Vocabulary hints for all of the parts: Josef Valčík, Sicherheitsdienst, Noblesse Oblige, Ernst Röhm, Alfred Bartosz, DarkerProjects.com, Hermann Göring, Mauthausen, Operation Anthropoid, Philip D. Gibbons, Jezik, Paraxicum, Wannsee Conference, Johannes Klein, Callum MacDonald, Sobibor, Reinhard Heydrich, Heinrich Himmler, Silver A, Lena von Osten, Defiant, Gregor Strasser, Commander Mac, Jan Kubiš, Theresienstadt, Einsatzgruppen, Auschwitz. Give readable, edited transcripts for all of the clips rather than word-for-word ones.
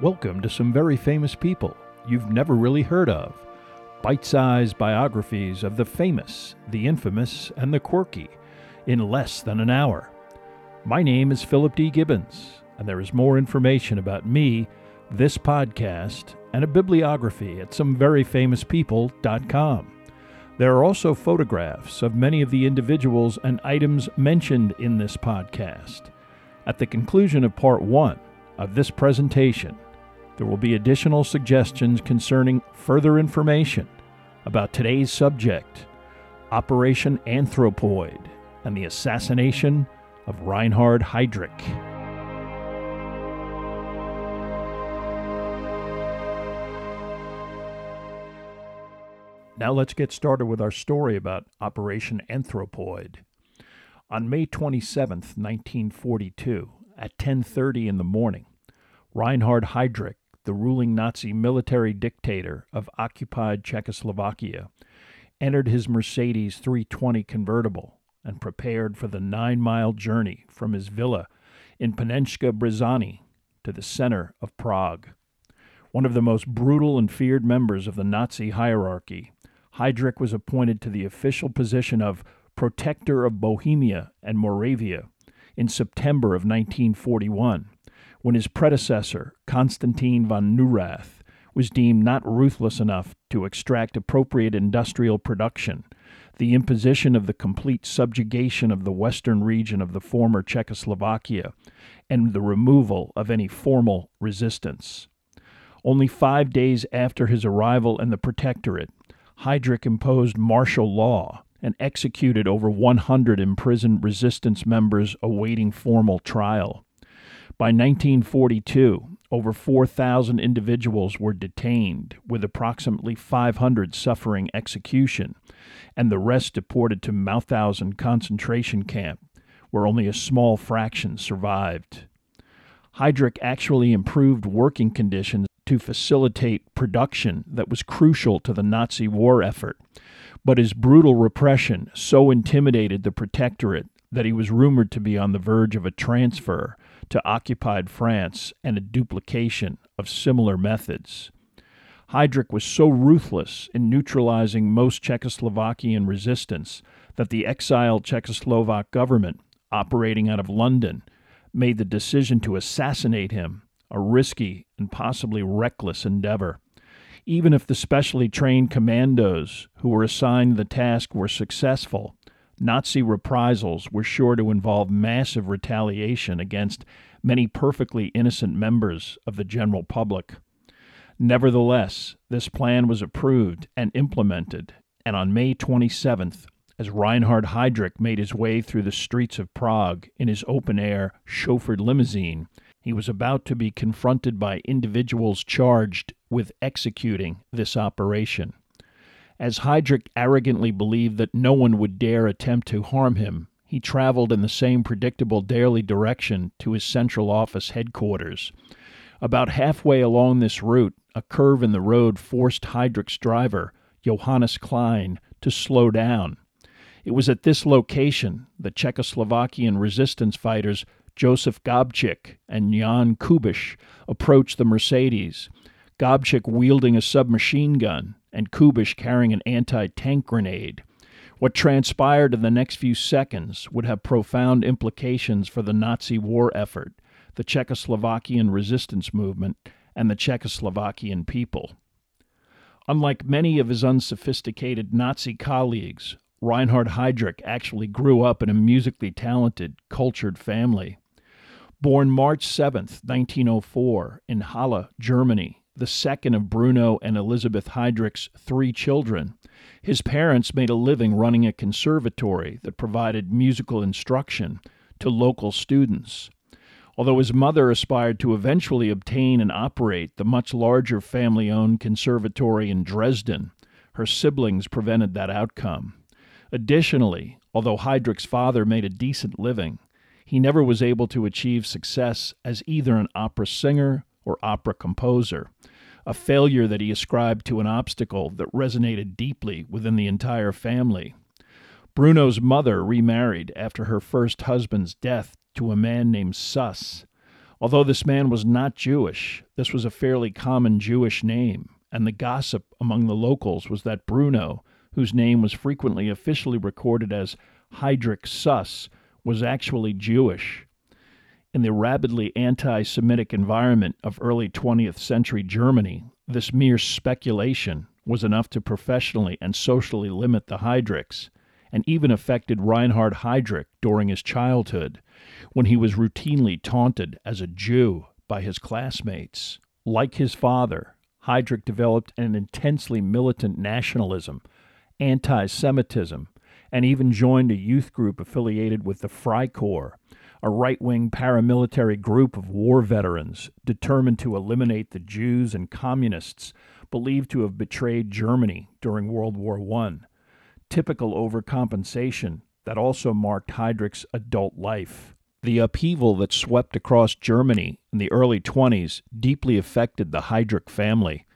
Welcome to some very famous people you've never really heard of. Bite-sized biographies of the famous, the infamous, and the quirky in less than an hour. My name is Philip D. Gibbons, and there is more information about me, this podcast, and a bibliography at someveryfamouspeople.com. There are also photographs of many of the individuals and items mentioned in this podcast. At the conclusion of part one of this presentation, there will be additional suggestions concerning further information about today's subject, Operation Anthropoid and the assassination of Reinhard Heydrich. Now let's get started with our story about Operation Anthropoid. On May 27th, 1942, at 10:30 in the morning, Reinhard Heydrich, the ruling Nazi military dictator of occupied Czechoslovakia, entered his Mercedes 320 convertible and prepared for the 9-mile journey from his villa in Panenské Březany to the center of Prague. One of the most brutal and feared members of the Nazi hierarchy, Heydrich was appointed to the official position of Protector of Bohemia and Moravia in September of 1941, when his predecessor, Konstantin von Neurath, was deemed not ruthless enough to extract appropriate industrial production. The imposition of the complete subjugation of the western region of the former Czechoslovakia, and the removal of any formal resistance. Only 5 days after his arrival in the Protectorate, Heydrich imposed martial law and executed over 100 imprisoned resistance members awaiting formal trial. By 1942, over 4,000 individuals were detained, with approximately 500 suffering execution, and the rest deported to Mauthausen concentration camp, where only a small fraction survived. Heydrich actually improved working conditions to facilitate production that was crucial to the Nazi war effort, but his brutal repression so intimidated the Protectorate that he was rumored to be on the verge of a transfer to occupied France and a duplication of similar methods. Heydrich was so ruthless in neutralizing most Czechoslovakian resistance that the exiled Czechoslovak government, operating out of London, made the decision to assassinate him a risky and possibly reckless endeavor. Even if the specially trained commandos who were assigned the task were successful, Nazi reprisals were sure to involve massive retaliation against many perfectly innocent members of the general public. Nevertheless, this plan was approved and implemented, and on May 27th, as Reinhard Heydrich made his way through the streets of Prague in his open-air chauffeured limousine, he was about to be confronted by individuals charged with executing this operation. As Heydrich arrogantly believed that no one would dare attempt to harm him, he traveled in the same predictable daily direction to his central office headquarters. About halfway along this route, a curve in the road forced Heydrich's driver, Johannes Klein, to slow down. It was at this location that Czechoslovakian resistance fighters Josef Gabčík and Jan Kubiš approached the Mercedes, Gabčík wielding a submachine gun and Kubiš carrying an anti-tank grenade. What transpired in the next few seconds would have profound implications for the Nazi war effort, the Czechoslovakian resistance movement, and the Czechoslovakian people. Unlike many of his unsophisticated Nazi colleagues, Reinhard Heydrich actually grew up in a musically talented, cultured family. Born March 7, 1904, in Halle, Germany, the second of Bruno and Elizabeth Heydrich's 3 children, his parents made a living running a conservatory that provided musical instruction to local students. Although his mother aspired to eventually obtain and operate the much larger family-owned conservatory in Dresden, her siblings prevented that outcome. Additionally, although Heydrich's father made a decent living, he never was able to achieve success as either an opera singer or opera composer, a failure that he ascribed to an obstacle that resonated deeply within the entire family. Bruno's mother remarried after her first husband's death to a man named Suss. Although this man was not Jewish, this was a fairly common Jewish name, and the gossip among the locals was that Bruno, whose name was frequently officially recorded as Heydrich Sus, was actually Jewish. In the rabidly anti-Semitic environment of early 20th century Germany, this mere speculation was enough to professionally and socially limit the Heydrichs, and even affected Reinhard Heydrich during his childhood, when he was routinely taunted as a Jew by his classmates. Like his father, Heydrich developed an intensely militant nationalism, anti-Semitism, and even joined a youth group affiliated with the Freikorps, a right-wing paramilitary group of war veterans determined to eliminate the Jews and communists believed to have betrayed Germany during World War I. Typical overcompensation that also marked Heydrich's adult life. The upheaval that swept across Germany in the early 20s deeply affected the Heydrich family.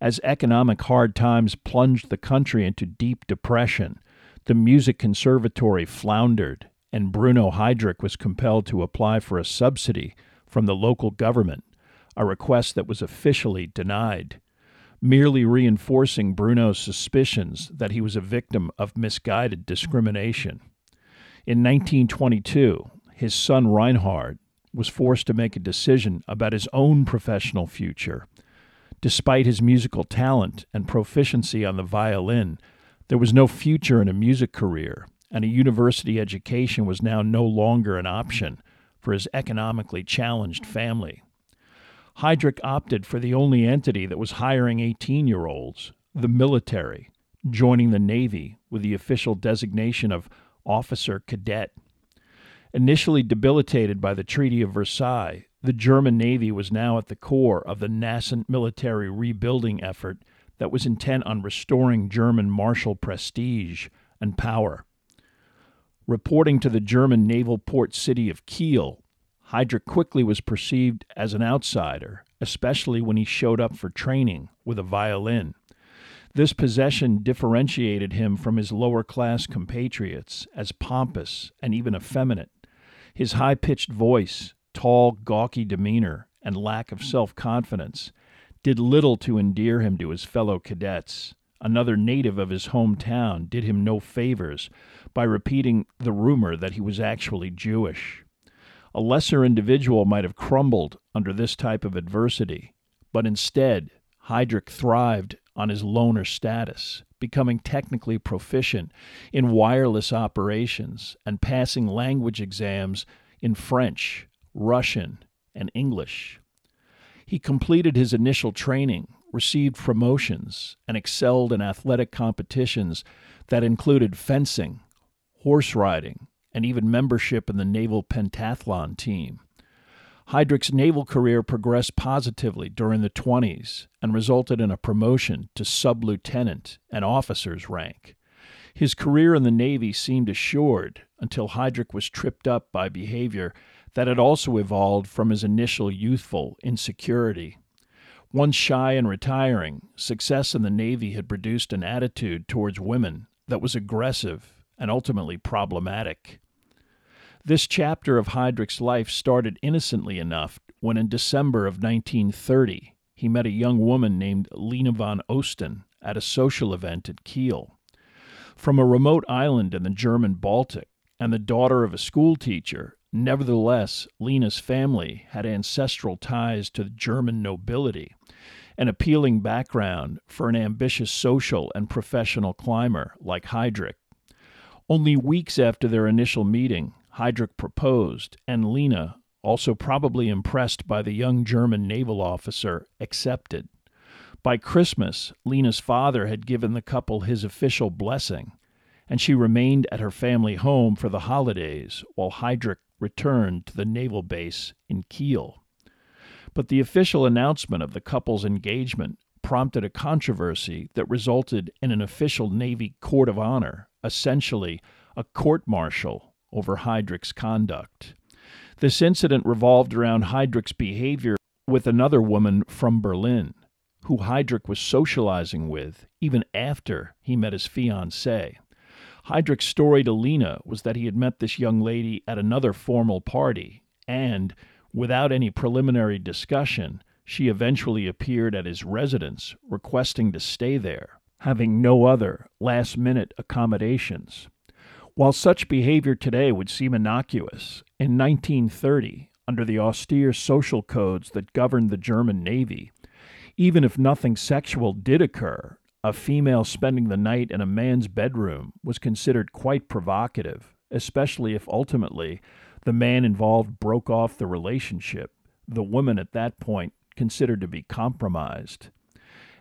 As economic hard times plunged the country into deep depression, the music conservatory floundered, and Bruno Heydrich was compelled to apply for a subsidy from the local government, a request that was officially denied, merely reinforcing Bruno's suspicions that he was a victim of misguided discrimination. In 1922, his son Reinhard was forced to make a decision about his own professional future. Despite his musical talent and proficiency on the violin, there was no future in a music career, and a university education was now no longer an option for his economically challenged family. Heydrich opted for the only entity that was hiring 18-year-olds, the military, joining the Navy with the official designation of Officer Cadet. Initially debilitated by the Treaty of Versailles, the German Navy was now at the core of the nascent military rebuilding effort that was intent on restoring German martial prestige and power. Reporting to the German naval port city of Kiel, Heydrich quickly was perceived as an outsider, especially when he showed up for training with a violin. This possession differentiated him from his lower-class compatriots as pompous and even effeminate. His high-pitched voice, tall, gawky demeanor, and lack of self-confidence did little to endear him to his fellow cadets. Another native of his hometown did him no favors by repeating the rumor that he was actually Jewish. A lesser individual might have crumbled under this type of adversity, but instead, Heydrich thrived on his loner status, becoming technically proficient in wireless operations and passing language exams in French, Russian, and English. He completed his initial training, received promotions, and excelled in athletic competitions that included fencing, horse riding, and even membership in the naval pentathlon team. Heydrich's naval career progressed positively during the 20s and resulted in a promotion to sub-lieutenant and officer's rank. His career in the Navy seemed assured until Heydrich was tripped up by behavior that had also evolved from his initial youthful insecurity. Once shy and retiring, success in the Navy had produced an attitude towards women that was aggressive and ultimately problematic. This chapter of Heydrich's life started innocently enough when in December of 1930, he met a young woman named Lena von Osten at a social event at Kiel. From a remote island in the German Baltic and the daughter of a schoolteacher, nevertheless, Lena's family had ancestral ties to the German nobility, an appealing background for an ambitious social and professional climber like Heydrich. Only weeks after their initial meeting, Heydrich proposed, and Lena, also probably impressed by the young German naval officer, accepted. By Christmas, Lena's father had given the couple his official blessing, and she remained at her family home for the holidays while Heydrich returned to the naval base in Kiel. But the official announcement of the couple's engagement prompted a controversy that resulted in an official Navy court of honor, essentially a court-martial over Heydrich's conduct. This incident revolved around Heydrich's behavior with another woman from Berlin, who Heydrich was socializing with even after he met his fiancée. Heydrich's story to Lena was that he had met this young lady at another formal party and Without any preliminary discussion, she eventually appeared at his residence, requesting to stay there, having no other last-minute accommodations. While such behavior today would seem innocuous, in 1930, under the austere social codes that governed the German Navy, even if nothing sexual did occur, a female spending the night in a man's bedroom was considered quite provocative, especially if ultimately the man involved broke off the relationship, the woman at that point considered to be compromised.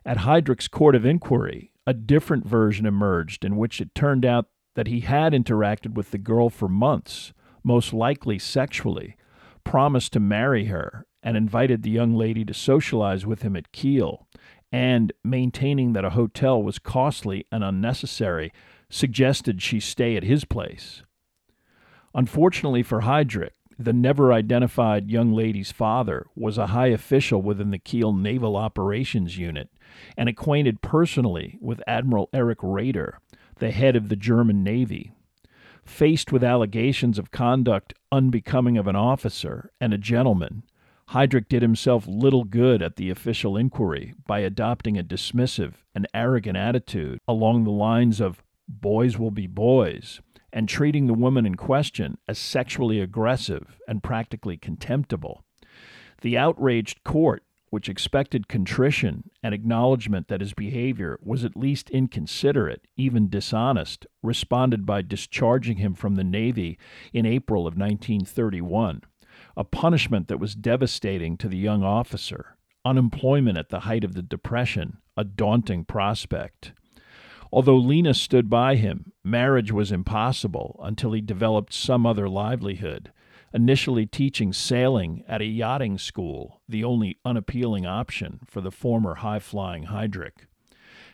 At Heydrich's court of inquiry, a different version emerged in which it turned out that he had interacted with the girl for months, most likely sexually, promised to marry her, and invited the young lady to socialize with him at Kiel, and, maintaining that a hotel was costly and unnecessary, suggested she stay at his place. Unfortunately for Heydrich, the never-identified young lady's father was a high official within the Kiel Naval Operations Unit and acquainted personally with Admiral Erich Raeder, the head of the German Navy. Faced with allegations of conduct unbecoming of an officer and a gentleman, Heydrich did himself little good at the official inquiry by adopting a dismissive and arrogant attitude along the lines of "boys will be boys," and treating the woman in question as sexually aggressive and practically contemptible. The outraged court, which expected contrition and acknowledgement that his behavior was at least inconsiderate, even dishonest, responded by discharging him from the Navy in April of 1931, a punishment that was devastating to the young officer, unemployment at the height of the Depression, a daunting prospect. Although Lena stood by him, marriage was impossible until he developed some other livelihood, initially teaching sailing at a yachting school, the only unappealing option for the former high-flying Heydrich.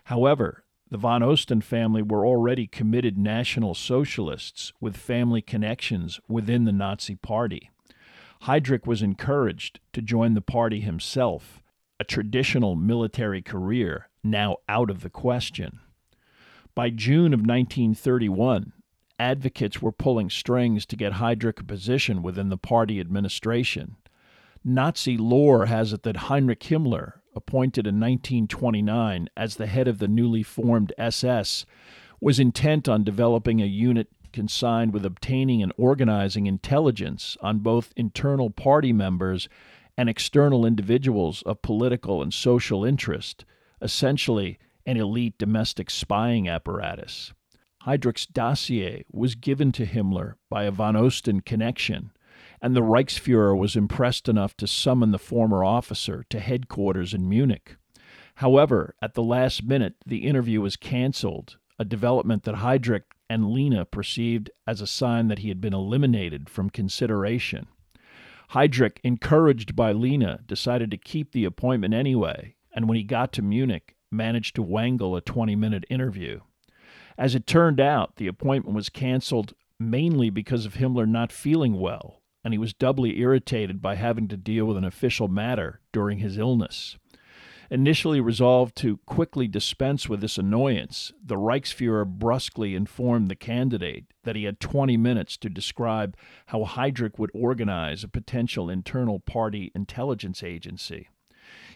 However, the von Osten family were already committed National Socialists with family connections within the Nazi Party. Heydrich was encouraged to join the party himself, a traditional military career now out of the question. By June of 1931, advocates were pulling strings to get Heydrich a position within the party administration. Nazi lore has it that Heinrich Himmler, appointed in 1929 as the head of the newly formed SS, was intent on developing a unit consigned with obtaining and organizing intelligence on both internal party members and external individuals of political and social interest, essentially an elite domestic spying apparatus. Heydrich's dossier was given to Himmler by a von Osten connection, and the Reichsfuhrer was impressed enough to summon the former officer to headquarters in Munich. However, at the last minute, the interview was canceled, a development that Heydrich and Lena perceived as a sign that he had been eliminated from consideration. Heydrich, encouraged by Lena, decided to keep the appointment anyway, and when he got to Munich, managed to wangle a 20-minute interview. As it turned out, the appointment was canceled mainly because of Himmler not feeling well, and he was doubly irritated by having to deal with an official matter during his illness. Initially resolved to quickly dispense with this annoyance, the Reichsfuhrer brusquely informed the candidate that he had 20 minutes to describe how Heydrich would organize a potential internal party intelligence agency.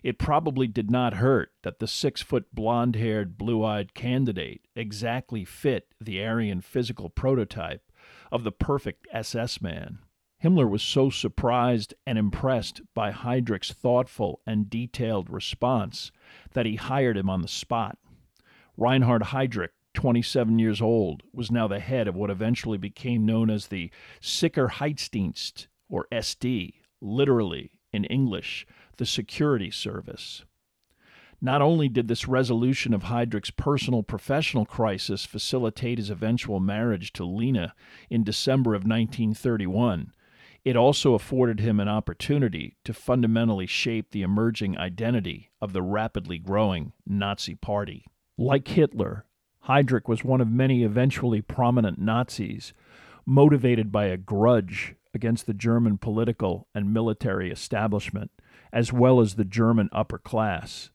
It probably did not hurt that the 6-foot blonde-haired, blue-eyed candidate exactly fit the Aryan physical prototype of the perfect SS man. Himmler was so surprised and impressed by Heydrich's thoughtful and detailed response that he hired him on the spot. Reinhard Heydrich, 27 years old, was now the head of what eventually became known as the Sicherheitsdienst, or SD, literally, in English, the Security Service. Not only did this resolution of Heydrich's personal professional crisis facilitate his eventual marriage to Lena in December of 1931, it also afforded him an opportunity to fundamentally shape the emerging identity of the rapidly growing Nazi Party. Like Hitler, Heydrich was one of many eventually prominent Nazis motivated by a grudge against the German political and military establishment, as well as the German upper class.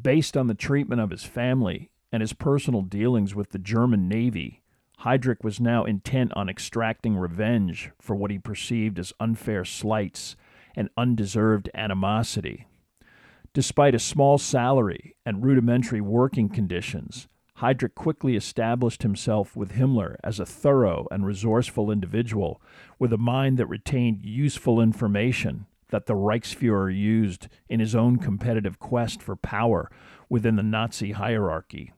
Based on the treatment of his family and his personal dealings with the German Navy, Heydrich was now intent on extracting revenge for what he perceived as unfair slights and undeserved animosity. Despite a small salary and rudimentary working conditions, Heydrich quickly established himself with Himmler as a thorough and resourceful individual with a mind that retained useful information that the Reichsfuhrer used in his own competitive quest for power within the Nazi hierarchy.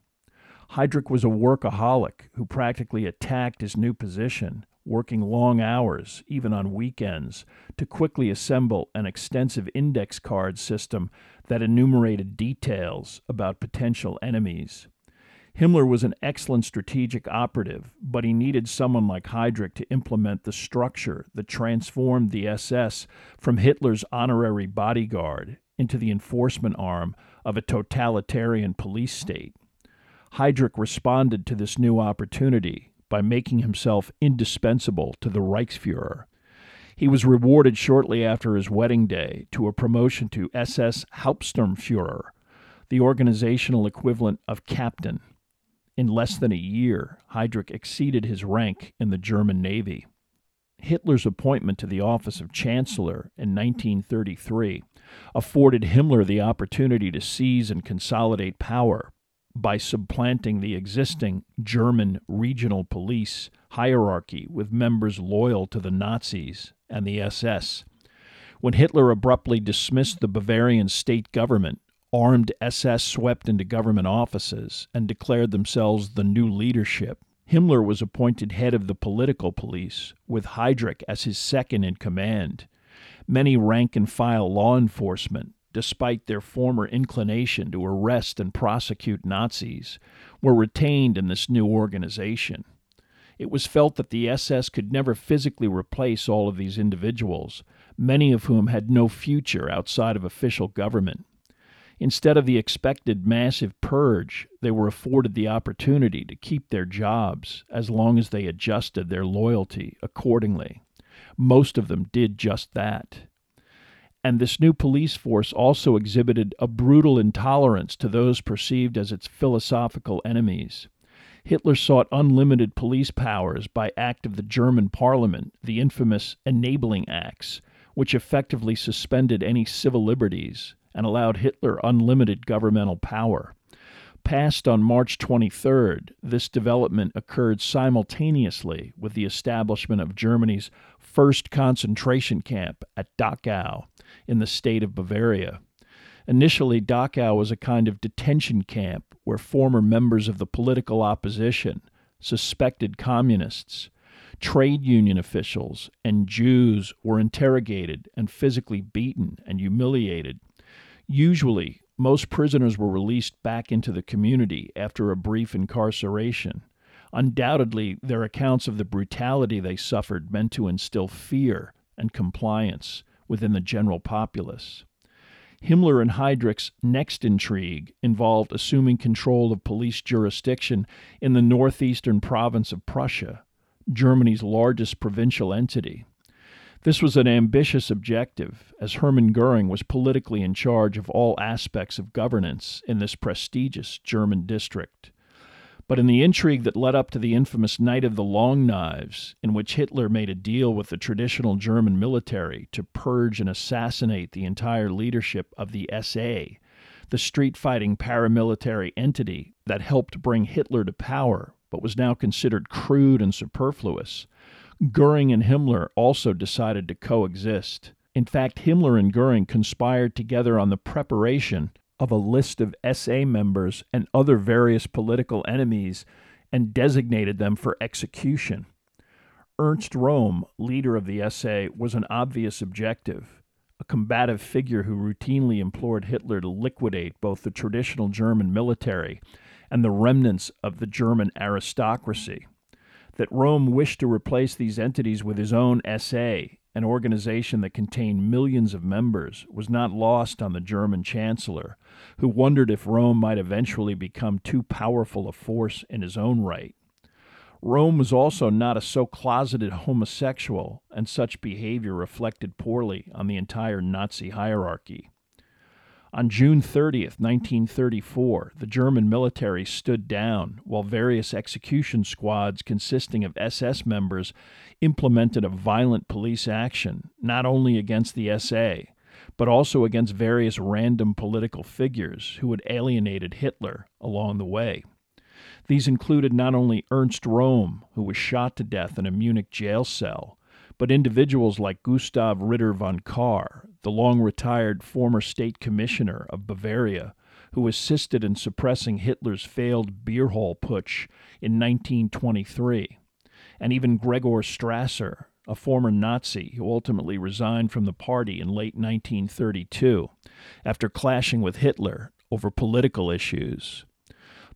Heydrich was a workaholic who practically attacked his new position, working long hours, even on weekends, to quickly assemble an extensive index card system that enumerated details about potential enemies. Himmler was an excellent strategic operative, but he needed someone like Heydrich to implement the structure that transformed the SS from Hitler's honorary bodyguard into the enforcement arm of a totalitarian police state. Heydrich responded to this new opportunity by making himself indispensable to the Reichsfuhrer. He was rewarded shortly after his wedding day to a promotion to SS Hauptsturmführer, the organizational equivalent of captain. In less than a year, Heydrich exceeded his rank in the German Navy. Hitler's appointment to the office of Chancellor in 1933 afforded Himmler the opportunity to seize and consolidate power by supplanting the existing German regional police hierarchy with members loyal to the Nazis and the SS. When Hitler abruptly dismissed the Bavarian state government, armed SS swept into government offices and declared themselves the new leadership. Himmler was appointed head of the political police, with Heydrich as his second in command. Many rank-and-file law enforcement, despite their former inclination to arrest and prosecute Nazis, were retained in this new organization. It was felt that the SS could never physically replace all of these individuals, many of whom had no future outside of official government. Instead of the expected massive purge, they were afforded the opportunity to keep their jobs as long as they adjusted their loyalty accordingly. Most of them did just that. And this new police force also exhibited a brutal intolerance to those perceived as its philosophical enemies. Hitler sought unlimited police powers by act of the German parliament, the infamous Enabling Acts, which effectively suspended any civil liberties and allowed Hitler unlimited governmental power. Passed on March 23rd, this development occurred simultaneously with the establishment of Germany's first concentration camp at Dachau in the state of Bavaria. Initially, Dachau was a kind of detention camp where former members of the political opposition, suspected communists, trade union officials, and Jews were interrogated and physically beaten and humiliated. Usually, most prisoners were released back into the community after a brief incarceration. Undoubtedly, their accounts of the brutality they suffered meant to instill fear and compliance within the general populace. Himmler and Heydrich's next intrigue involved assuming control of police jurisdiction in the northeastern province of Prussia, Germany's largest provincial entity. This was an ambitious objective, as Hermann Göring was politically in charge of all aspects of governance in this prestigious German district. But in the intrigue that led up to the infamous Night of the Long Knives, in which Hitler made a deal with the traditional German military to purge and assassinate the entire leadership of the SA, the street-fighting paramilitary entity that helped bring Hitler to power but was now considered crude and superfluous, Göring and Himmler also decided to coexist. In fact, Himmler and Göring conspired together on the preparation of a list of SA members and other various political enemies and designated them for execution. Ernst Röhm, leader of the SA, was an obvious objective, a combative figure who routinely implored Hitler to liquidate both the traditional German military and the remnants of the German aristocracy. That Rome wished to replace these entities with his own SA, an organization that contained millions of members, was not lost on the German chancellor, who wondered if Rome might eventually become too powerful a force in his own right. Rome was also not a so-closeted homosexual, and such behavior reflected poorly on the entire Nazi hierarchy. On June 30th, 1934, the German military stood down while various execution squads consisting of SS members implemented a violent police action, not only against the SA, but also against various random political figures who had alienated Hitler along the way. These included not only Ernst Röhm, who was shot to death in a Munich jail cell, but individuals like Gustav Ritter von Kahr, the long-retired former state commissioner of Bavaria, who assisted in suppressing Hitler's failed beer hall putsch in 1923, and even Gregor Strasser, a former Nazi who ultimately resigned from the party in late 1932 after clashing with Hitler over political issues.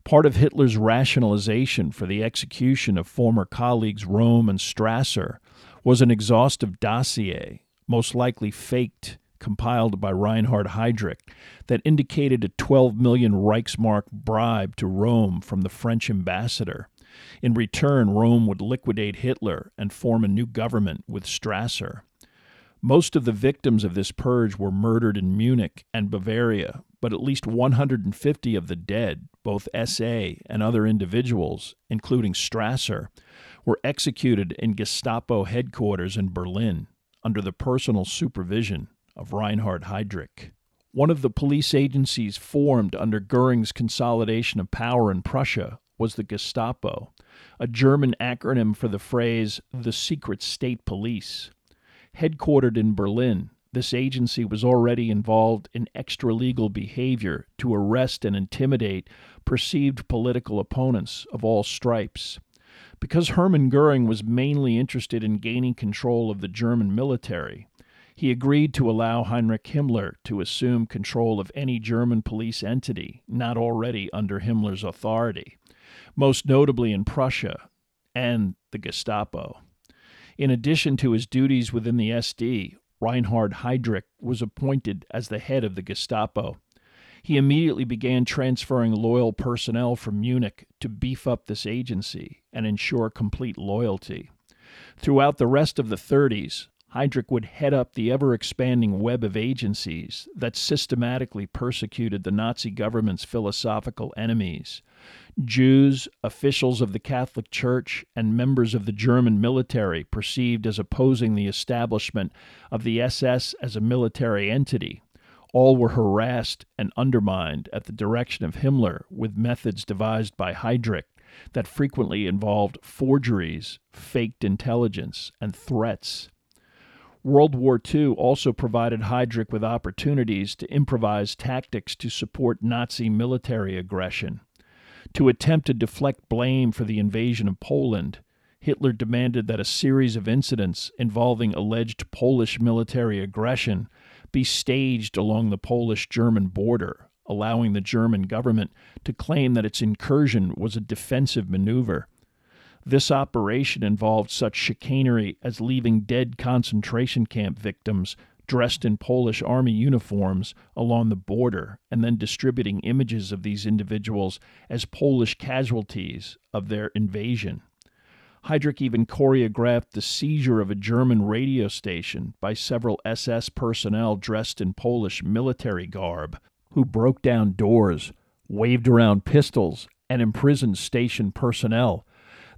Part of Hitler's rationalization for the execution of former colleagues Röhm and Strasser was an exhaustive dossier, most likely faked, compiled by Reinhard Heydrich, that indicated a 12 million Reichsmark bribe to Röhm from the French ambassador. In return, Röhm would liquidate Hitler and form a new government with Strasser. Most of the victims of this purge were murdered in Munich and Bavaria, but at least 150 of the dead, both SA and other individuals, including Strasser, were executed in Gestapo headquarters in Berlin under the personal supervision of Reinhard Heydrich. One of the police agencies formed under Goering's consolidation of power in Prussia was the Gestapo, a German acronym for the phrase, the secret state police. Headquartered in Berlin, this agency was already involved in extralegal behavior to arrest and intimidate perceived political opponents of all stripes. Because Hermann Goering was mainly interested in gaining control of the German military, he agreed to allow Heinrich Himmler to assume control of any German police entity not already under Himmler's authority, most notably in Prussia and the Gestapo. In addition to his duties within the SD, Reinhard Heydrich was appointed as the head of the Gestapo. He immediately began transferring loyal personnel from Munich to beef up this agency and ensure complete loyalty. Throughout the rest of the 30s, Heydrich would head up the ever-expanding web of agencies that systematically persecuted the Nazi government's philosophical enemies. Jews, officials of the Catholic Church, and members of the German military perceived as opposing the establishment of the SS as a military entity, all were harassed and undermined at the direction of Himmler with methods devised by Heydrich that frequently involved forgeries, faked intelligence, and threats. World War II also provided Heydrich with opportunities to improvise tactics to support Nazi military aggression. To attempt to deflect blame for the invasion of Poland, Hitler demanded that a series of incidents involving alleged Polish military aggression be staged along the Polish-German border, allowing the German government to claim that its incursion was a defensive maneuver. This operation involved such chicanery as leaving dead concentration camp victims dressed in Polish army uniforms along the border and then distributing images of these individuals as Polish casualties of their invasion. Heydrich even choreographed the seizure of a German radio station by several SS personnel dressed in Polish military garb, who broke down doors, waved around pistols, and imprisoned station personnel,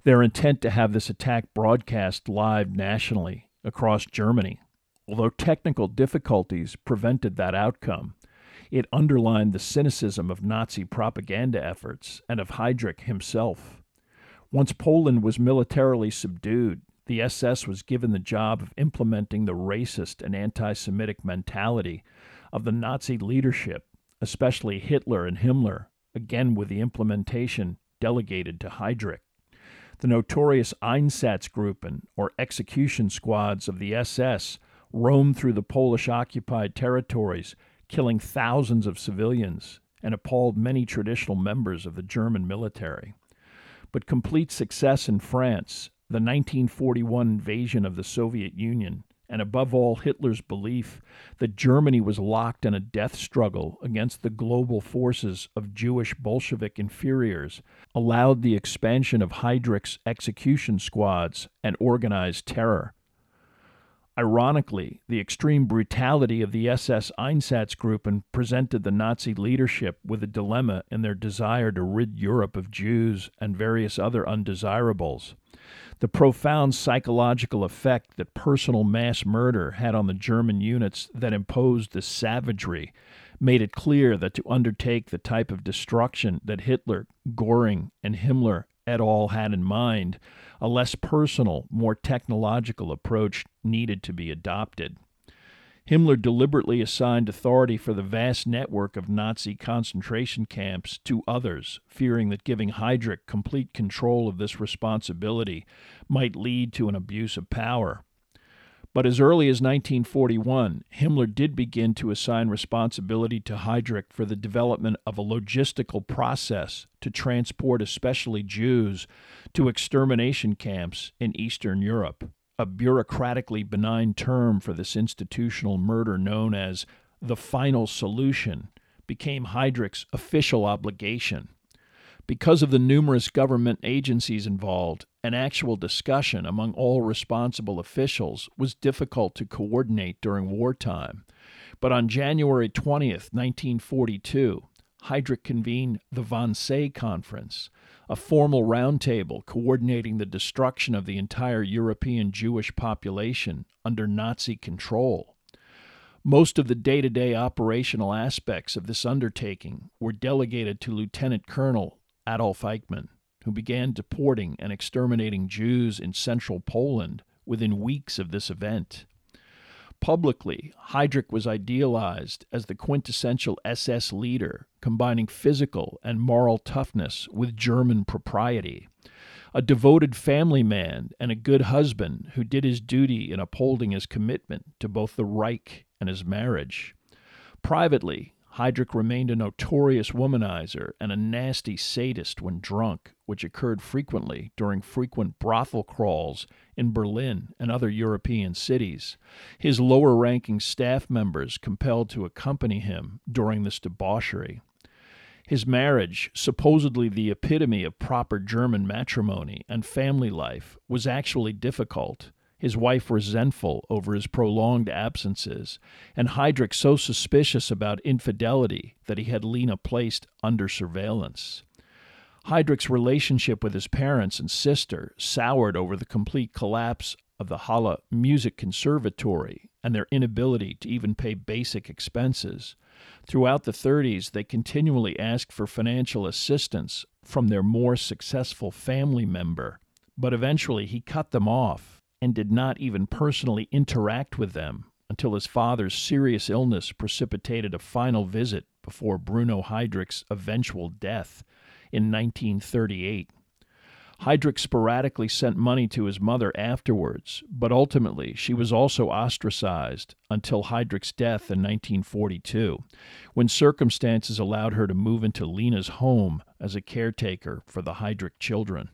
their intent to have this attack broadcast live nationally across Germany. Although technical difficulties prevented that outcome, it underlined the cynicism of Nazi propaganda efforts and of Heydrich himself. Once Poland was militarily subdued, the SS was given the job of implementing the racist and anti-Semitic mentality of the Nazi leadership, especially Hitler and Himmler, again with the implementation delegated to Heydrich. The notorious Einsatzgruppen, or execution squads of the SS, roamed through the Polish-occupied territories, killing thousands of civilians and appalled many traditional members of the German military. But complete success in France, the 1941 invasion of the Soviet Union, and above all Hitler's belief that Germany was locked in a death struggle against the global forces of Jewish Bolshevik inferiors, allowed the expansion of Heydrich's execution squads and organized terror. Ironically, the extreme brutality of the SS Einsatzgruppen presented the Nazi leadership with a dilemma in their desire to rid Europe of Jews and various other undesirables. The profound psychological effect that personal mass murder had on the German units that imposed this savagery made it clear that to undertake the type of destruction that Hitler, Göring, and Himmler et al. Had in mind, a less personal, more technological approach needed to be adopted. Himmler deliberately assigned authority for the vast network of Nazi concentration camps to others, fearing that giving Heydrich complete control of this responsibility might lead to an abuse of power. But as early as 1941, Himmler did begin to assign responsibility to Heydrich for the development of a logistical process to transport especially Jews to extermination camps in Eastern Europe, a bureaucratically benign term for this institutional murder known as the final solution became Heydrich's official obligation. Because of the numerous government agencies involved, an actual discussion among all responsible officials was difficult to coordinate during wartime. But on January 20th, 1942, Heydrich convened the Wannsee Conference, a formal roundtable coordinating the destruction of the entire European Jewish population under Nazi control. Most of the day-to-day operational aspects of this undertaking were delegated to Lieutenant Colonel Adolf Eichmann, who began deporting and exterminating Jews in central Poland within weeks of this event. Publicly, Heydrich was idealized as the quintessential SS leader, combining physical and moral toughness with German propriety, a devoted family man and a good husband who did his duty in upholding his commitment to both the Reich and his marriage. Privately, Heydrich remained a notorious womanizer and a nasty sadist when drunk, which occurred frequently during frequent brothel crawls in Berlin and other European cities. His lower-ranking staff members compelled to accompany him during this debauchery. His marriage, supposedly the epitome of proper German matrimony and family life, was actually difficult. His wife resentful over his prolonged absences, and Heydrich so suspicious about infidelity that he had Lena placed under surveillance. Heydrich's relationship with his parents and sister soured over the complete collapse of the Halle Music Conservatory and their inability to even pay basic expenses. Throughout the 30s, they continually asked for financial assistance from their more successful family member, but eventually he cut them off and did not even personally interact with them until his father's serious illness precipitated a final visit before Bruno Heydrich's eventual death in 1938. Heydrich sporadically sent money to his mother afterwards, but ultimately she was also ostracized until Heydrich's death in 1942, when circumstances allowed her to move into Lena's home as a caretaker for the Heydrich children.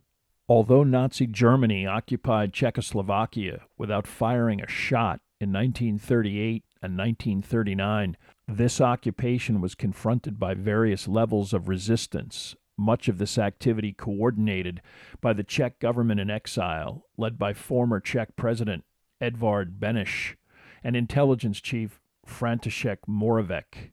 Although Nazi Germany occupied Czechoslovakia without firing a shot in 1938 and 1939, this occupation was confronted by various levels of resistance, much of this activity coordinated by the Czech government in exile, led by former Czech President Edvard Beneš and intelligence chief František Moravec.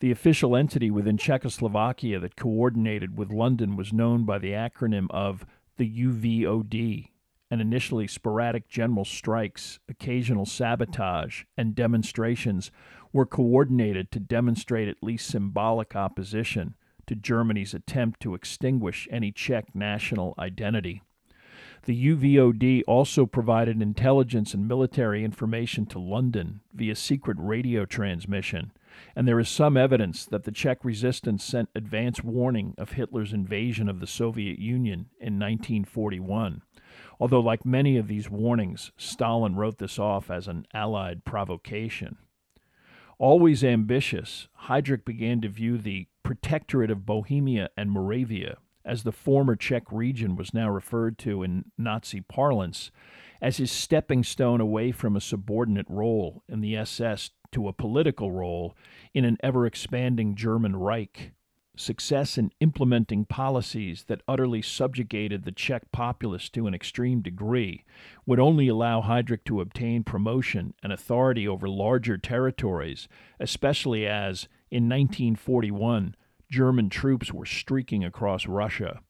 The official entity within Czechoslovakia that coordinated with London was known by the acronym of the UVOD, and initially sporadic general strikes, occasional sabotage, and demonstrations were coordinated to demonstrate at least symbolic opposition to Germany's attempt to extinguish any Czech national identity. The UVOD also provided intelligence and military information to London via secret radio transmission, and there is some evidence that the Czech resistance sent advance warning of Hitler's invasion of the Soviet Union in 1941, although like many of these warnings, Stalin wrote this off as an Allied provocation. Always ambitious, Heydrich began to view the Protectorate of Bohemia and Moravia, as the former Czech region was now referred to in Nazi parlance, as his stepping stone away from a subordinate role in the SS to a political role in an ever-expanding German Reich. success in implementing policies that utterly subjugated the Czech populace to an extreme degree would only allow Heydrich to obtain promotion and authority over larger territories, especially as, in 1941, German troops were streaking across Russia.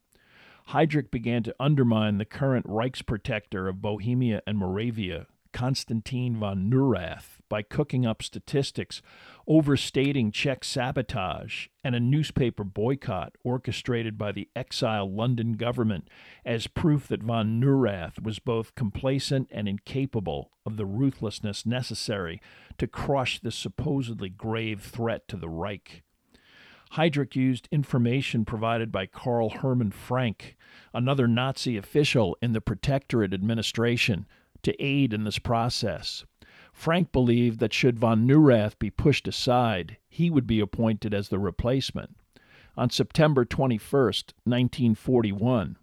Heydrich began to undermine the current Reichsprotector of Bohemia and Moravia, Konstantin von Neurath, by cooking up statistics, overstating Czech sabotage, and a newspaper boycott orchestrated by the exile London government as proof that von Neurath was both complacent and incapable of the ruthlessness necessary to crush this supposedly grave threat to the Reich. Heydrich used information provided by Karl Hermann Frank, another Nazi official in the Protectorate administration, to aid in this process. Frank believed that should von Neurath be pushed aside, he would be appointed as the replacement. On September 21, 1941,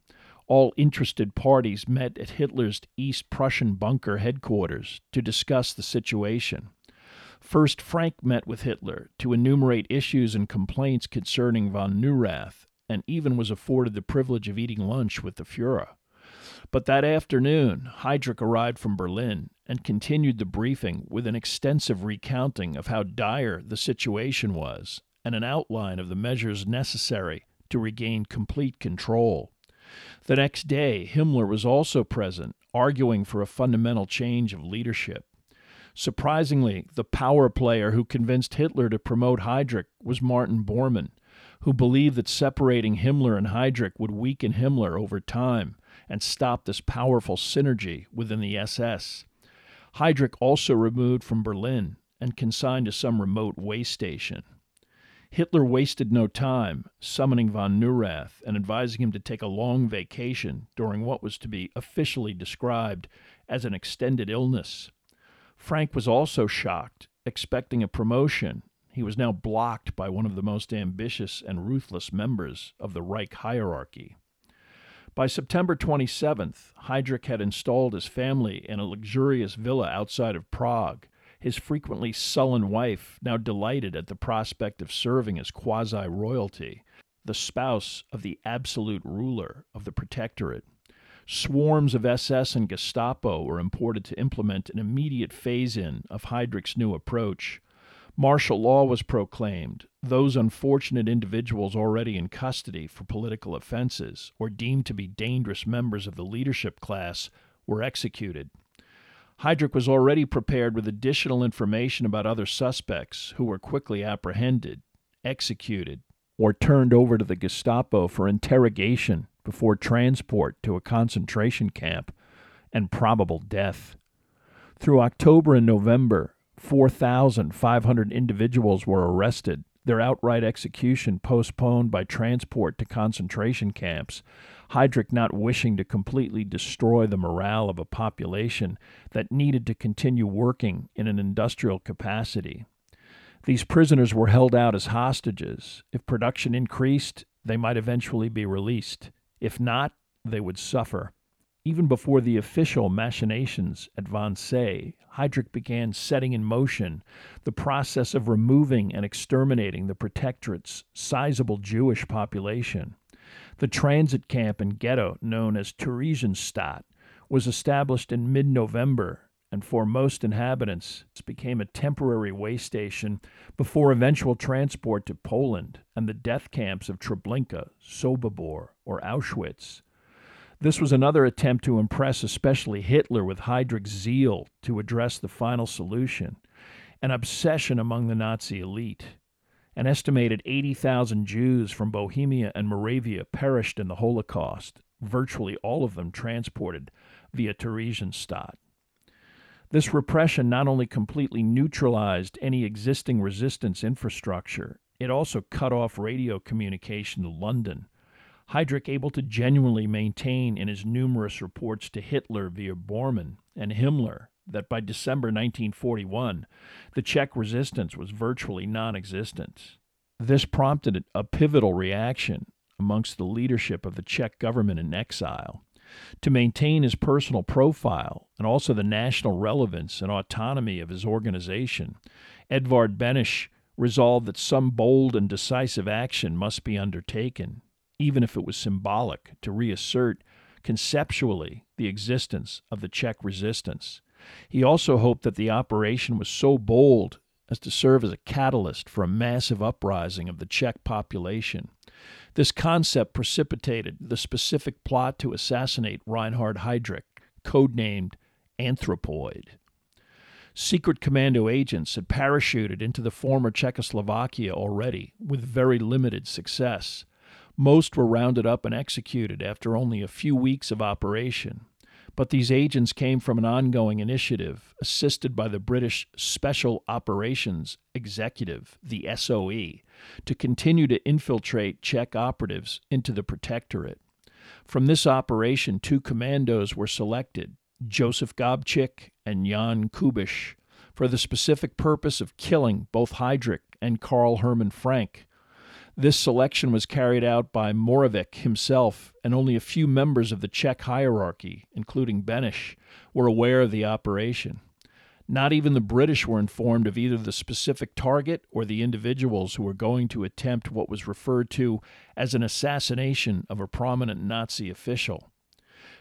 all interested parties met at Hitler's East Prussian bunker headquarters to discuss the situation. First, Frank met with Hitler to enumerate issues and complaints concerning von Neurath, and even was afforded the privilege of eating lunch with the Führer. But that afternoon, Heydrich arrived from Berlin and continued the briefing with an extensive recounting of how dire the situation was and an outline of the measures necessary to regain complete control. The next day, Himmler was also present, arguing for a fundamental change of leadership. Surprisingly, the power player who convinced Hitler to promote Heydrich was Martin Bormann, who believed that separating Himmler and Heydrich would weaken Himmler over time and stop this powerful synergy within the SS. Heydrich also removed from Berlin and consigned to some remote way station. Hitler wasted no time summoning von Neurath and advising him to take a long vacation during what was to be officially described as an extended illness. Frank was also shocked, expecting a promotion. He was now blocked by one of the most ambitious and ruthless members of the Reich hierarchy. By September 27th, Heydrich had installed his family in a luxurious villa outside of Prague, his frequently sullen wife now delighted at the prospect of serving as quasi-royalty, the spouse of the absolute ruler of the Protectorate. Swarms of SS and Gestapo were imported to implement an immediate phase-in of Heydrich's new approach. Martial law was proclaimed. Those unfortunate individuals already in custody for political offenses or deemed to be dangerous members of the leadership class were executed. Heydrich was already prepared with additional information about other suspects who were quickly apprehended, executed, or turned over to the Gestapo for interrogation before transport to a concentration camp and probable death. Through October and November, 4,500 individuals were arrested, their outright execution postponed by transport to concentration camps, Heydrich not wishing to completely destroy the morale of a population that needed to continue working in an industrial capacity. These prisoners were held out as hostages. If production increased, they might eventually be released. If not, they would suffer. Even before the official machinations at Wannsee, Heydrich began setting in motion the process of removing and exterminating the Protectorate's sizable Jewish population. The transit camp and ghetto known as Theresienstadt was established in mid-November, and for most inhabitants became a temporary way station before eventual transport to Poland and the death camps of Treblinka, Sobibor, or Auschwitz. This was another attempt to impress especially Hitler with Heydrich's zeal to address the final solution, an obsession among the Nazi elite. An estimated 80,000 Jews from Bohemia and Moravia perished in the Holocaust, virtually all of them transported via Theresienstadt. This repression not only completely neutralized any existing resistance infrastructure, it also cut off radio communication to London. Heydrich, able to genuinely maintain in his numerous reports to Hitler via Bormann and Himmler that by December 1941, the Czech resistance was virtually non-existent. This prompted a pivotal reaction amongst the leadership of the Czech government in exile. To maintain his personal profile and also the national relevance and autonomy of his organization, Edvard Beneš resolved that some bold and decisive action must be undertaken, even if it was symbolic, to reassert conceptually the existence of the Czech resistance. He also hoped that the operation was so bold as to serve as a catalyst for a massive uprising of the Czech population. This concept precipitated the specific plot to assassinate Reinhard Heydrich, codenamed Anthropoid. Secret commando agents had parachuted into the former Czechoslovakia already, with very limited success. Most were rounded up and executed after only a few weeks of operation. But these agents came from an ongoing initiative assisted by the British Special Operations Executive, the SOE, to continue to infiltrate Czech operatives into the Protectorate. From this operation, two commandos were selected, Josef Gabčík and Jan Kubiš, for the specific purpose of killing both Heydrich and Karl Hermann Frank. This selection was carried out by Moravec himself, and only a few members of the Czech hierarchy, including Beneš, were aware of the operation. Not even the British were informed of either the specific target or the individuals who were going to attempt what was referred to as an assassination of a prominent Nazi official.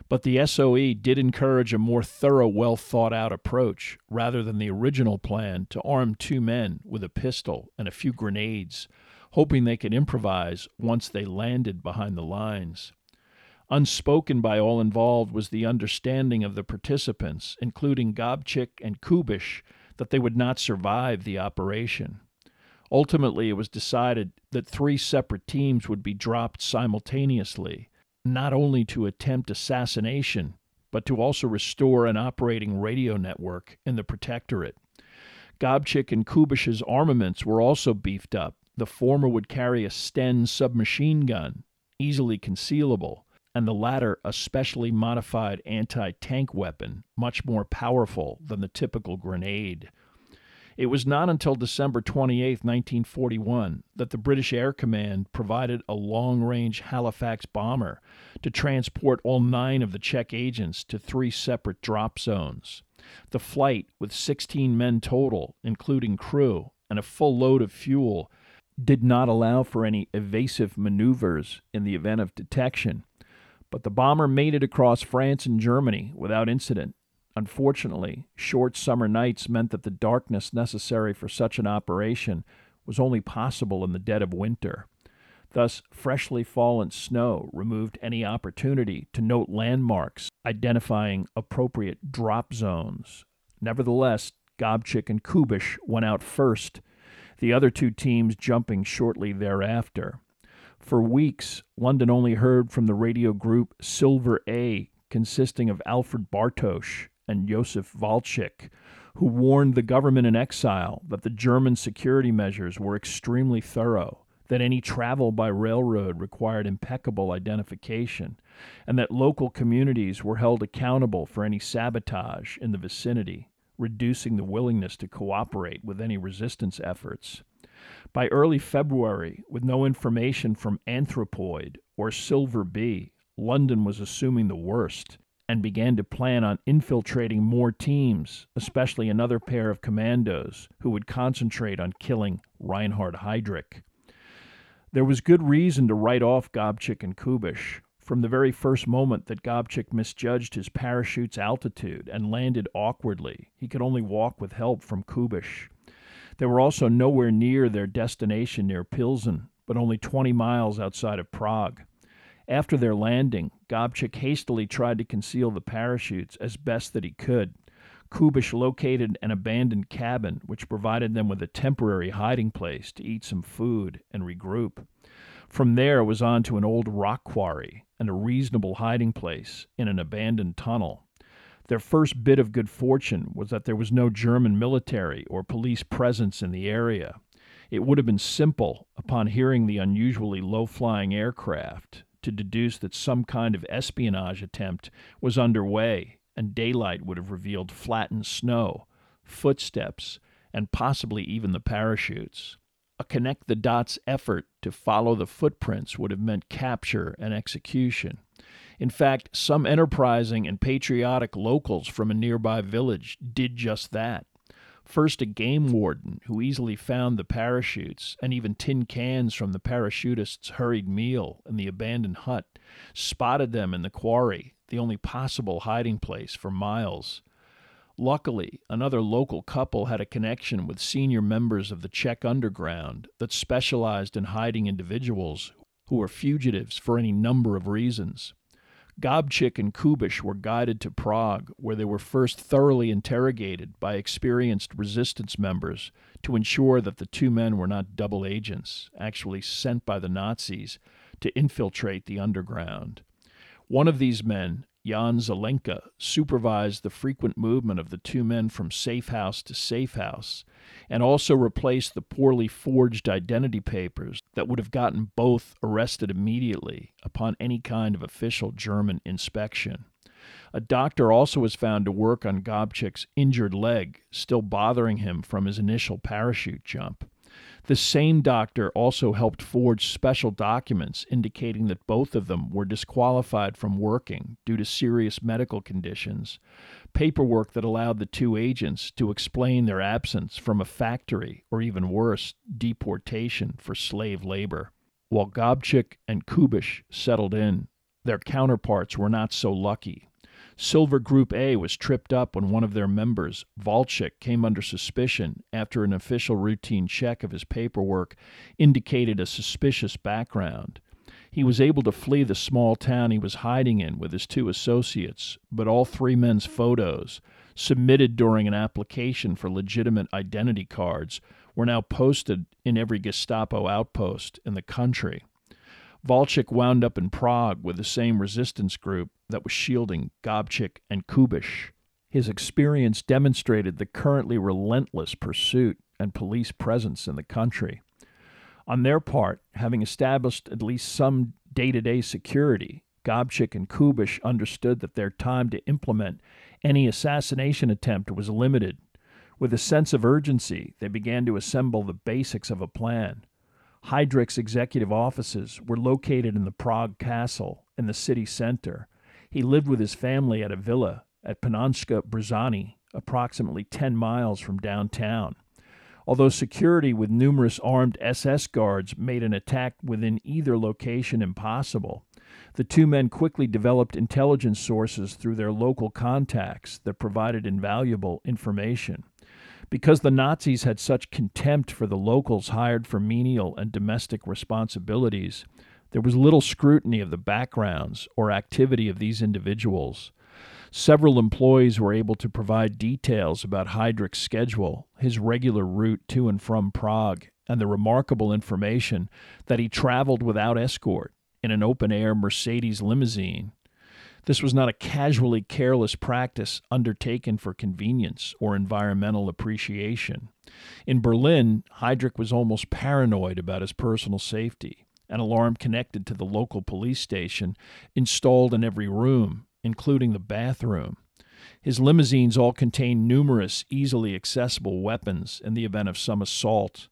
But the SOE did encourage a more thorough, well-thought-out approach, rather than the original plan to arm two men with a pistol and a few grenades, hoping they could improvise once they landed behind the lines. Unspoken by all involved was the understanding of the participants, including Gabčík and Kubiš, that they would not survive the operation. Ultimately, it was decided that three separate teams would be dropped simultaneously, not only to attempt assassination, but to also restore an operating radio network in the Protectorate. Gabčík and Kubiš's armaments were also beefed up. The former would carry a Sten submachine gun, easily concealable, and the latter a specially modified anti-tank weapon, much more powerful than the typical grenade. It was not until December 28, 1941, that the British Air Command provided a long-range Halifax bomber to transport all nine of the Czech agents to three separate drop zones. The flight, with 16 men total, including crew, and a full load of fuel, did not allow for any evasive maneuvers in the event of detection, but the bomber made it across France and Germany without incident. Unfortunately, short summer nights meant that the darkness necessary for such an operation was only possible in the dead of winter. Thus, freshly fallen snow removed any opportunity to note landmarks identifying appropriate drop zones. Nevertheless, Gabčík and Kubiš went out first, the other two teams jumping shortly thereafter. For weeks, London only heard from the radio group Silver A, consisting of Alfred Bartosz and Josef Valčík, who warned the government in exile that the German security measures were extremely thorough, that any travel by railroad required impeccable identification, and that local communities were held accountable for any sabotage in the vicinity, reducing the willingness to cooperate with any resistance efforts. By early February, with no information from Anthropoid or Silver Bee, London was assuming the worst and began to plan on infiltrating more teams, especially another pair of commandos who would concentrate on killing Reinhard Heydrich. There was good reason to write off Gabčík and Kubiš. From the very first moment that Gabčík misjudged his parachute's altitude and landed awkwardly, he could only walk with help from Kubiš. They were also nowhere near their destination near Pilsen, but only 20 miles outside of Prague. After their landing, Gabčík hastily tried to conceal the parachutes as best that he could. Kubiš located an abandoned cabin, which provided them with a temporary hiding place to eat some food and regroup. From there was on to an old rock quarry and a reasonable hiding place in an abandoned tunnel. Their first bit of good fortune was that there was no German military or police presence in the area. It would have been simple, upon hearing the unusually low-flying aircraft, to deduce that some kind of espionage attempt was underway, and daylight would have revealed flattened snow, footsteps, and possibly even the parachutes. A connect-the-dots effort to follow the footprints would have meant capture and execution. In fact, some enterprising and patriotic locals from a nearby village did just that. First a game warden who easily found the parachutes and even tin cans from the parachutists' hurried meal in the abandoned hut, spotted them in the quarry, the only possible hiding place for miles. Luckily, another local couple had a connection with senior members of the Czech underground that specialized in hiding individuals who were fugitives for any number of reasons. Gabčík and Kubiš were guided to Prague, where they were first thoroughly interrogated by experienced resistance members to ensure that the two men were not double agents, actually sent by the Nazis to infiltrate the underground. One of these men, Jan Zelenka, supervised the frequent movement of the two men from safe house to safe house, and also replaced the poorly forged identity papers that would have gotten both arrested immediately upon any kind of official German inspection. A doctor also was found to work on Gabčík's injured leg, still bothering him from his initial parachute jump. The same doctor also helped forge special documents indicating that both of them were disqualified from working due to serious medical conditions, paperwork that allowed the two agents to explain their absence from a factory or, even worse, deportation for slave labor. While Gabčík and Kubiš settled in, their counterparts were not so lucky. Silver Group A was tripped up when one of their members, Valčík, came under suspicion after an official routine check of his paperwork indicated a suspicious background. He was able to flee the small town he was hiding in with his two associates, but all three men's photos, submitted during an application for legitimate identity cards, were now posted in every Gestapo outpost in the country. Valčík wound up in Prague with the same resistance group that was shielding Gabčík and Kubiš. His experience demonstrated the currently relentless pursuit and police presence in the country. On their part, having established at least some day-to-day security, Gabčík and Kubiš understood that their time to implement any assassination attempt was limited. With a sense of urgency, they began to assemble the basics of a plan. Heydrich's executive offices were located in the Prague castle in the city center. He lived with his family at a villa at Panenské Březany, approximately 10 miles from downtown. Although security with numerous armed SS guards made an attack within either location impossible, the two men quickly developed intelligence sources through their local contacts that provided invaluable information. Because the Nazis had such contempt for the locals hired for menial and domestic responsibilities, there was little scrutiny of the backgrounds or activity of these individuals. Several employees were able to provide details about Heydrich's schedule, his regular route to and from Prague, and the remarkable information that he traveled without escort in an open-air Mercedes limousine. This was not a casually careless practice undertaken for convenience or environmental appreciation. In Berlin, Heydrich was almost paranoid about his personal safety. An alarm connected to the local police station, installed in every room, including the bathroom. His limousines all contained numerous, easily accessible weapons in the event of some assault.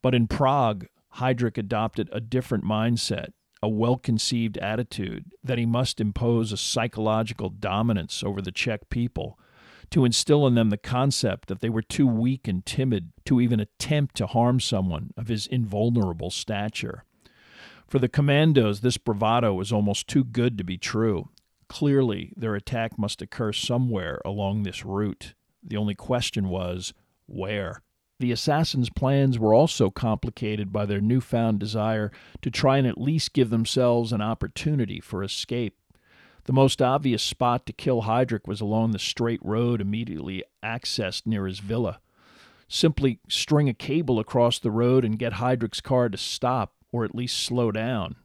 But in Prague, Heydrich adopted a different mindset, a well-conceived attitude that he must impose a psychological dominance over the Czech people, to instill in them the concept that they were too weak and timid to even attempt to harm someone of his invulnerable stature. For the commandos, this bravado was almost too good to be true. Clearly, their attack must occur somewhere along this route. The only question was, where? The assassins' plans were also complicated by their newfound desire to try and at least give themselves an opportunity for escape. The most obvious spot to kill Heydrich was along the straight road immediately accessed near his villa. Simply string a cable across the road and get Heydrich's car to stop, or at least slow down.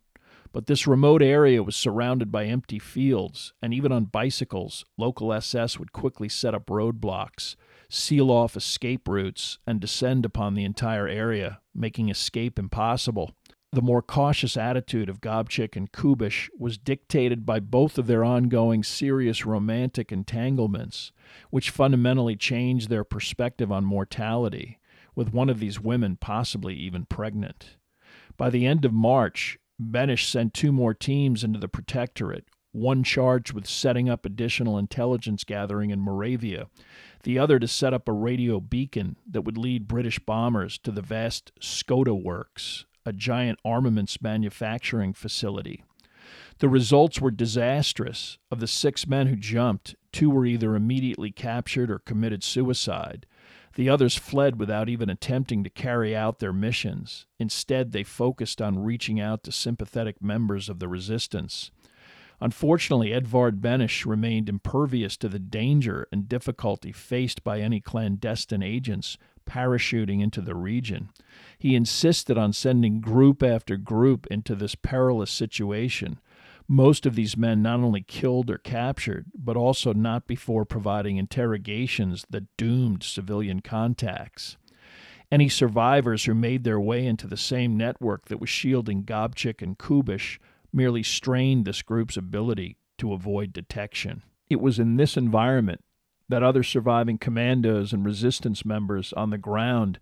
But this remote area was surrounded by empty fields, and even on bicycles, local SS would quickly set up roadblocks, seal off escape routes, and descend upon the entire area, making escape impossible. The more cautious attitude of Gabčík and Kubiš was dictated by both of their ongoing serious romantic entanglements, which fundamentally changed their perspective on mortality, with one of these women possibly even pregnant. By the end of March, Beneš sent two more teams into the Protectorate, one charged with setting up additional intelligence gathering in Moravia, the other to set up a radio beacon that would lead British bombers to the vast Skoda Works, a giant armaments manufacturing facility. The results were disastrous. Of the 6 men who jumped, 2 were either immediately captured or committed suicide. The others fled without even attempting to carry out their missions. Instead, they focused on reaching out to sympathetic members of the resistance. Unfortunately, Edvard Beneš remained impervious to the danger and difficulty faced by any clandestine agents parachuting into the region. He insisted on sending group after group into this perilous situation. Most of these men not only killed or captured, but also not before providing interrogations that doomed civilian contacts. Any survivors who made their way into the same network that was shielding Gabčík and Kubiš merely strained this group's ability to avoid detection. It was in this environment that other surviving commandos and resistance members on the ground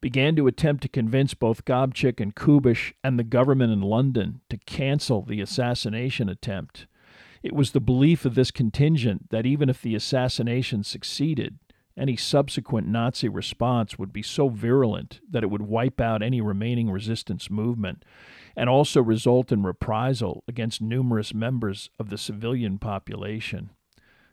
began to attempt to convince both Gabčík and Kubiš and the government in London to cancel the assassination attempt. It was the belief of this contingent that even if the assassination succeeded, any subsequent Nazi response would be so virulent that it would wipe out any remaining resistance movement and also result in reprisal against numerous members of the civilian population.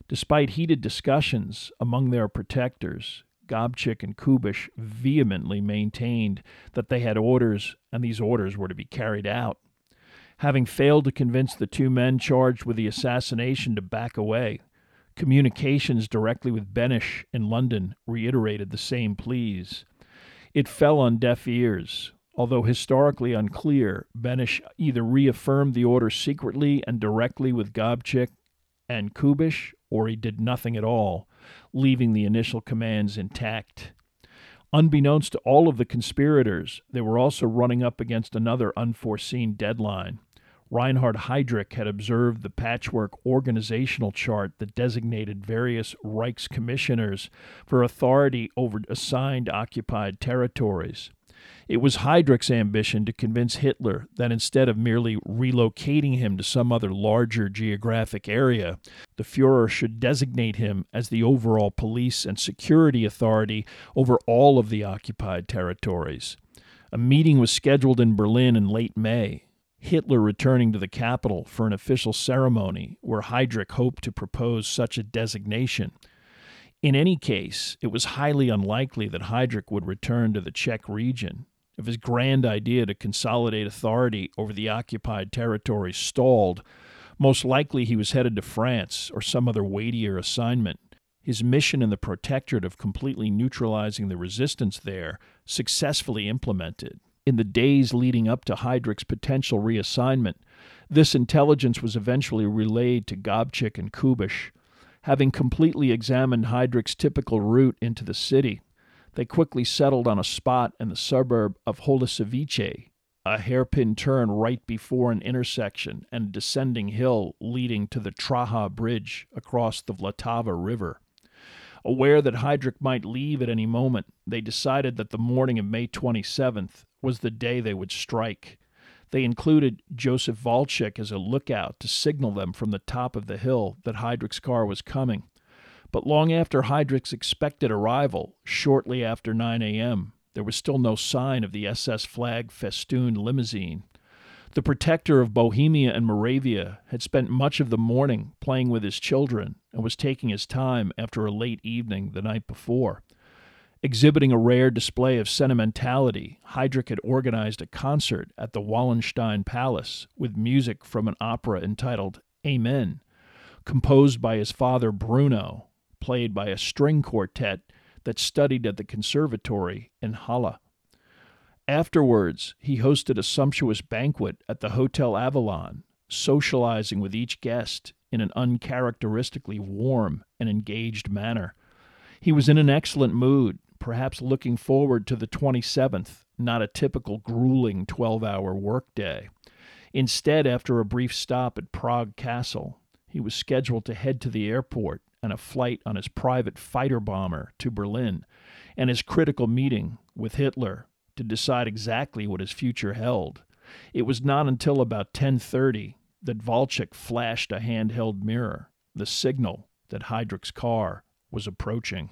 Despite heated discussions among their protectors, Gabčík and Kubiš vehemently maintained that they had orders, and these orders were to be carried out. Having failed to convince the 2 men charged with the assassination to back away, communications directly with Beneš in London reiterated the same pleas. It fell on deaf ears. Although historically unclear, Beneš either reaffirmed the order secretly and directly with Gabčík and Kubiš, or he did nothing at all, leaving the initial commands intact. Unbeknownst to all of the conspirators, they were also running up against another unforeseen deadline. Reinhard Heydrich had observed the patchwork organizational chart that designated various Reichscommissioners for authority over assigned occupied territories. It was Heydrich's ambition to convince Hitler that instead of merely relocating him to some other larger geographic area, the Fuhrer should designate him as the overall police and security authority over all of the occupied territories. A meeting was scheduled in Berlin in late May, Hitler returning to the capital for an official ceremony where Heydrich hoped to propose such a designation. In any case, it was highly unlikely that Heydrich would return to the Czech region. If his grand idea to consolidate authority over the occupied territories stalled, most likely he was headed to France or some other weightier assignment. His mission in the Protectorate of completely neutralizing the resistance there successfully implemented. In the days leading up to Heydrich's potential reassignment, this intelligence was eventually relayed to Gabčík and Kubiš. Having completely examined Heydrich's typical route into the city, they quickly settled on a spot in the suburb of Holacevice, a hairpin turn right before an intersection and a descending hill leading to the Traha Bridge across the Vltava River. Aware that Heydrich might leave at any moment, they decided that the morning of May 27th was the day they would strike. They included Josef Valčík as a lookout to signal them from the top of the hill that Heydrich's car was coming. But long after Heydrich's expected arrival, shortly after 9 a.m., there was still no sign of the SS flag festooned limousine. The protector of Bohemia and Moravia had spent much of the morning playing with his children and was taking his time after a late evening the night before. Exhibiting a rare display of sentimentality, Heydrich had organized a concert at the Wallenstein Palace with music from an opera entitled Amen, composed by his father Bruno, played by a string quartet that studied at the conservatory in Halle. Afterwards, he hosted a sumptuous banquet at the Hotel Avalon, socializing with each guest in an uncharacteristically warm and engaged manner. He was in an excellent mood, perhaps looking forward to the 27th, not a typical grueling 12-hour workday. Instead, after a brief stop at Prague Castle, he was scheduled to head to the airport and a flight on his private fighter bomber to Berlin, and his critical meeting with Hitler to decide exactly what his future held. It was not until about 10:30 that Valčík flashed a handheld mirror, the signal that Heydrich's car was approaching.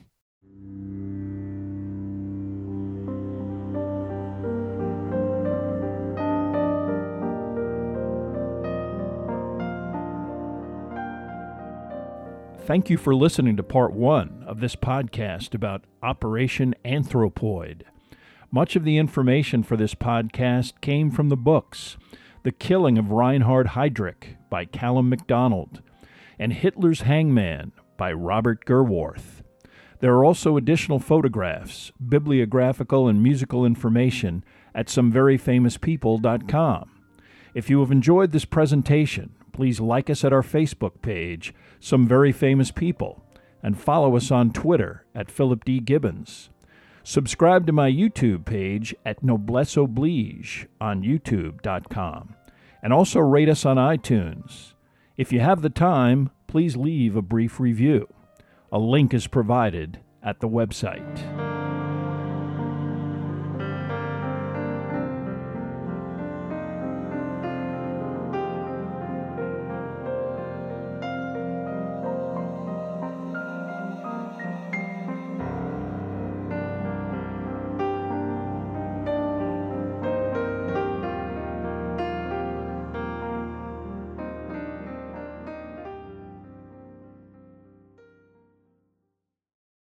Thank you for listening to part one of this podcast about Operation Anthropoid. Much of the information for this podcast came from the books The Killing of Reinhard Heydrich by Callum MacDonald and Hitler's Hangman by Robert Gerwarth. There are also additional photographs, bibliographical and musical information at someveryfamouspeople.com. If you have enjoyed this presentation, please like us at our Facebook page, Some Very Famous People, and follow us on Twitter at Philip D. Gibbons. Subscribe to my YouTube page at Noblesse Oblige on youtube.com, and also rate us on iTunes. If you have the time, please leave a brief review. A link is provided at the website.